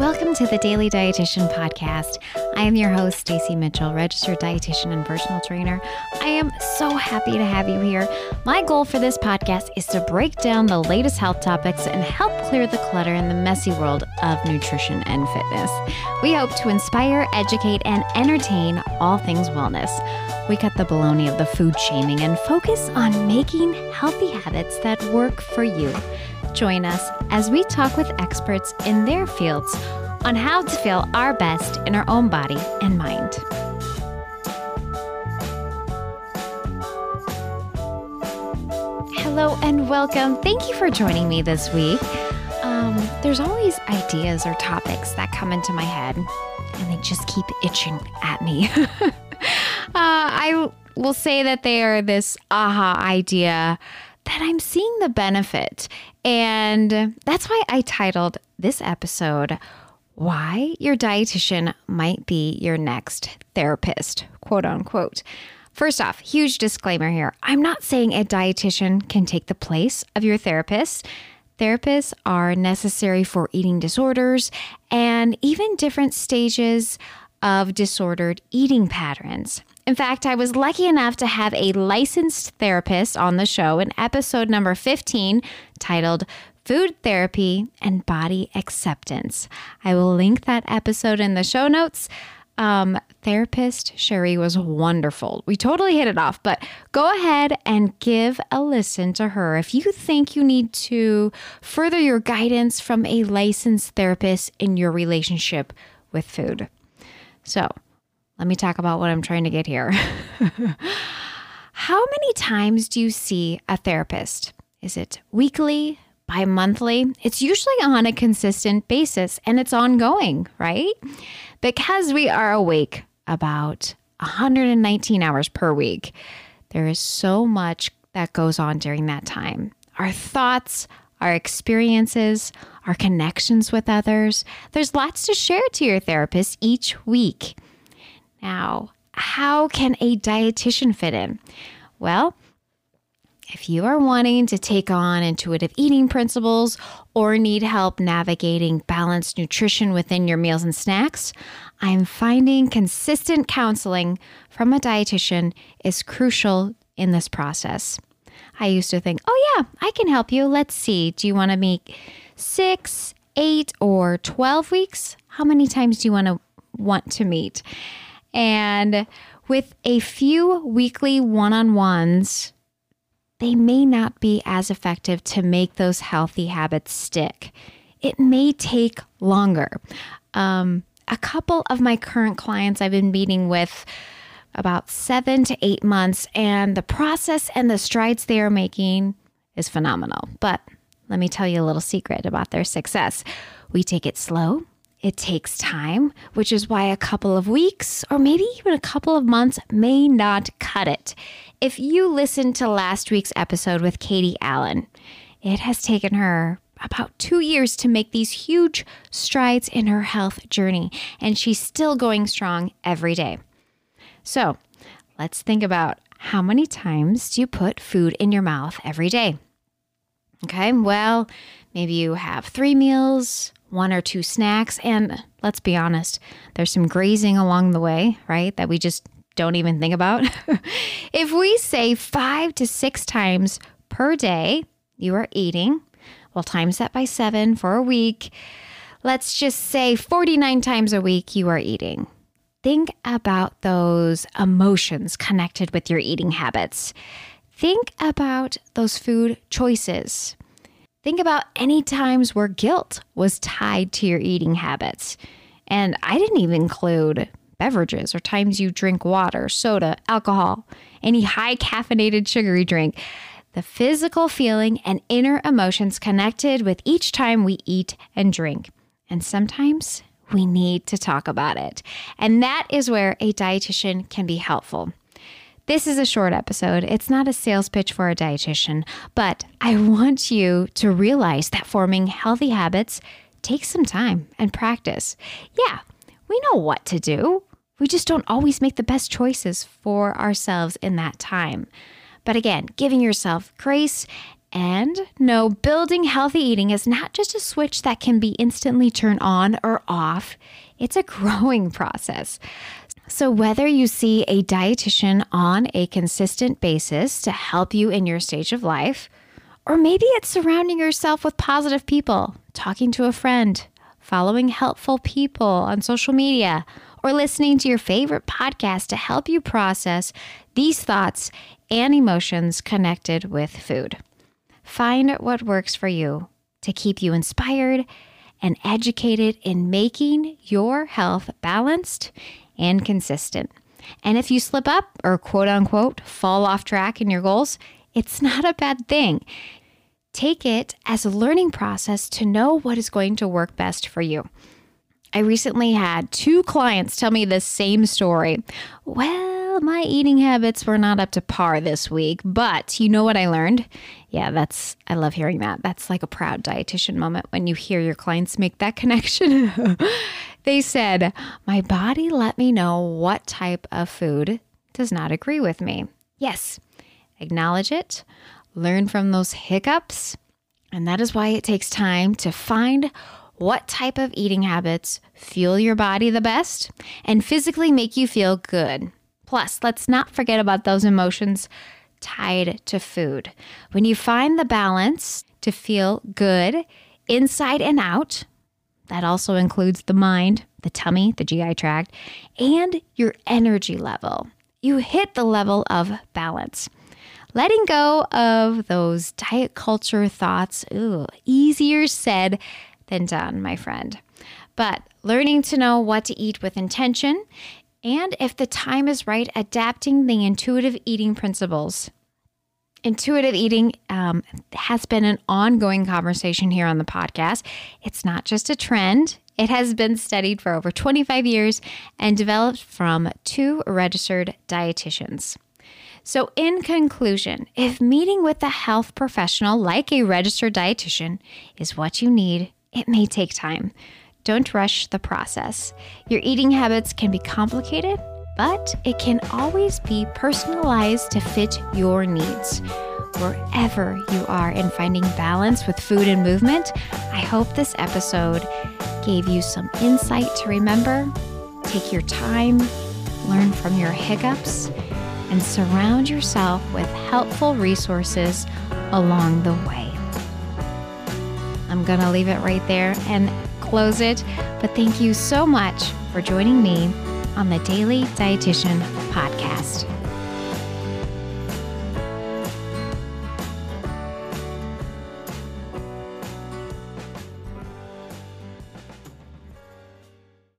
Welcome to the Daily Dietitian Podcast. I am your host, Stacey Mitchell, registered dietitian and personal trainer. I am so happy to have you here. My goal for this podcast is to break down the latest health topics and help clear the clutter in the messy world of nutrition and fitness. We hope to inspire, educate, and entertain all things wellness. We cut the baloney of the food shaming and focus on making healthy habits that work for you. Join us as we talk with experts in their fields on how to feel our best in our own body and mind. Hello and welcome. Thank you for joining me this week. There's always ideas or topics that come into my head and they just keep itching at me. I will say that they are this aha idea that I'm seeing the benefit. And that's why I titled this episode, Why Your Dietitian Might Be Your Next Therapist, quote unquote. First off, huge disclaimer here. I'm not saying a dietitian can take the place of your therapist. Therapists are necessary for eating disorders and even different stages of disordered eating patterns. In fact, I was lucky enough to have a licensed therapist on the show in episode number 15, titled Food Therapy and Body Acceptance. I will link that episode in the show notes. Therapist Sherry was wonderful. We totally hit it off, but go ahead and give a listen to her. If you think you need to further your guidance from a licensed therapist in your relationship with food. So, let me talk about what I'm trying to get here. How many times do you see a therapist? Is it weekly, bi-monthly? It's usually on a consistent basis and it's ongoing, right? Because we are awake about 119 hours per week. There is so much that goes on during that time. Our thoughts, our experiences, our connections with others. There's lots to share to your therapist each week. Now, how can a dietitian fit in? Well, if you are wanting to take on intuitive eating principles or need help navigating balanced nutrition within your meals and snacks, I'm finding consistent counseling from a dietitian is crucial in this process. I used to think, oh yeah, I can help you. Let's see. Do you want to make 6, 8, or 12 weeks? How many times do you want to meet? And with a few weekly one-on-ones, they may not be as effective to make those healthy habits stick. It may take longer. A couple of my current clients I've been meeting with about 7 to 8 months, and the process and the strides they are making is phenomenal. But let me tell you a little secret about their success. We take it slow. It takes time, which is why a couple of weeks or maybe even a couple of months may not cut it. If you listened to last week's episode with Katie Allen, it has taken her about 2 years to make these huge strides in her health journey, and she's still going strong every day. So let's think about how many times do you put food in your mouth every day? Okay, well, maybe you have 3 meals, 1 or 2 snacks, and let's be honest, there's some grazing along the way, right, that we just don't even think about. If we say 5 to 6 times per day you are eating, well, times that by 7 for a week, let's just say 49 times a week you are eating. Think about those emotions connected with your eating habits. Think about those food choices. Think about any times where guilt was tied to your eating habits. And I didn't even include beverages or times you drink water, soda, alcohol, any high caffeinated sugary drink. The physical feeling and inner emotions connected with each time we eat and drink. And sometimes we need to talk about it. And that is where a dietitian can be helpful. This is a short episode. It's not a sales pitch for a dietitian, but I want you to realize that forming healthy habits takes some time and practice. Yeah, we know what to do. We just don't always make the best choices for ourselves in that time. But again, giving yourself grace And no, building healthy eating is not just a switch that can be instantly turned on or off. It's a growing process. So whether you see a dietitian on a consistent basis to help you in your stage of life, or maybe it's surrounding yourself with positive people, talking to a friend, following helpful people on social media, or listening to your favorite podcast to help you process these thoughts and emotions connected with food. Find what works for you to keep you inspired and educated in making your health balanced and consistent. And if you slip up or quote unquote fall off track in your goals, it's not a bad thing. Take it as a learning process to know what is going to work best for you. I recently had two clients tell me the same story. Well, my eating habits were not up to par this week, but you know what I learned? Yeah, I love hearing that. That's like a proud dietitian moment when you hear your clients make that connection. They said, my body let me know what type of food does not agree with me. Yes, acknowledge it, learn from those hiccups, and that is why it takes time to find what type of eating habits fuel your body the best and physically make you feel good. Plus, let's not forget about those emotions tied to food. When you find the balance to feel good inside and out, that also includes the mind, the tummy, the GI tract, and your energy level, you hit the level of balance. Letting go of those diet culture thoughts, easier said than done, my friend. But learning to know what to eat with intention, and if the time is right, adapting the intuitive eating principles. Intuitive eating has been an ongoing conversation here on the podcast. It's not just a trend. It has been studied for over 25 years and developed from two registered dietitians. So in conclusion, if meeting with a health professional like a registered dietitian is what you need, it may take time. Don't rush the process. Your eating habits can be complicated, but it can always be personalized to fit your needs. Wherever you are in finding balance with food and movement, I hope this episode gave you some insight to remember. Take your time, learn from your hiccups, and surround yourself with helpful resources along the way. I'm going to leave it right there and close it. But thank you so much for joining me on the Daily Dietitian Podcast.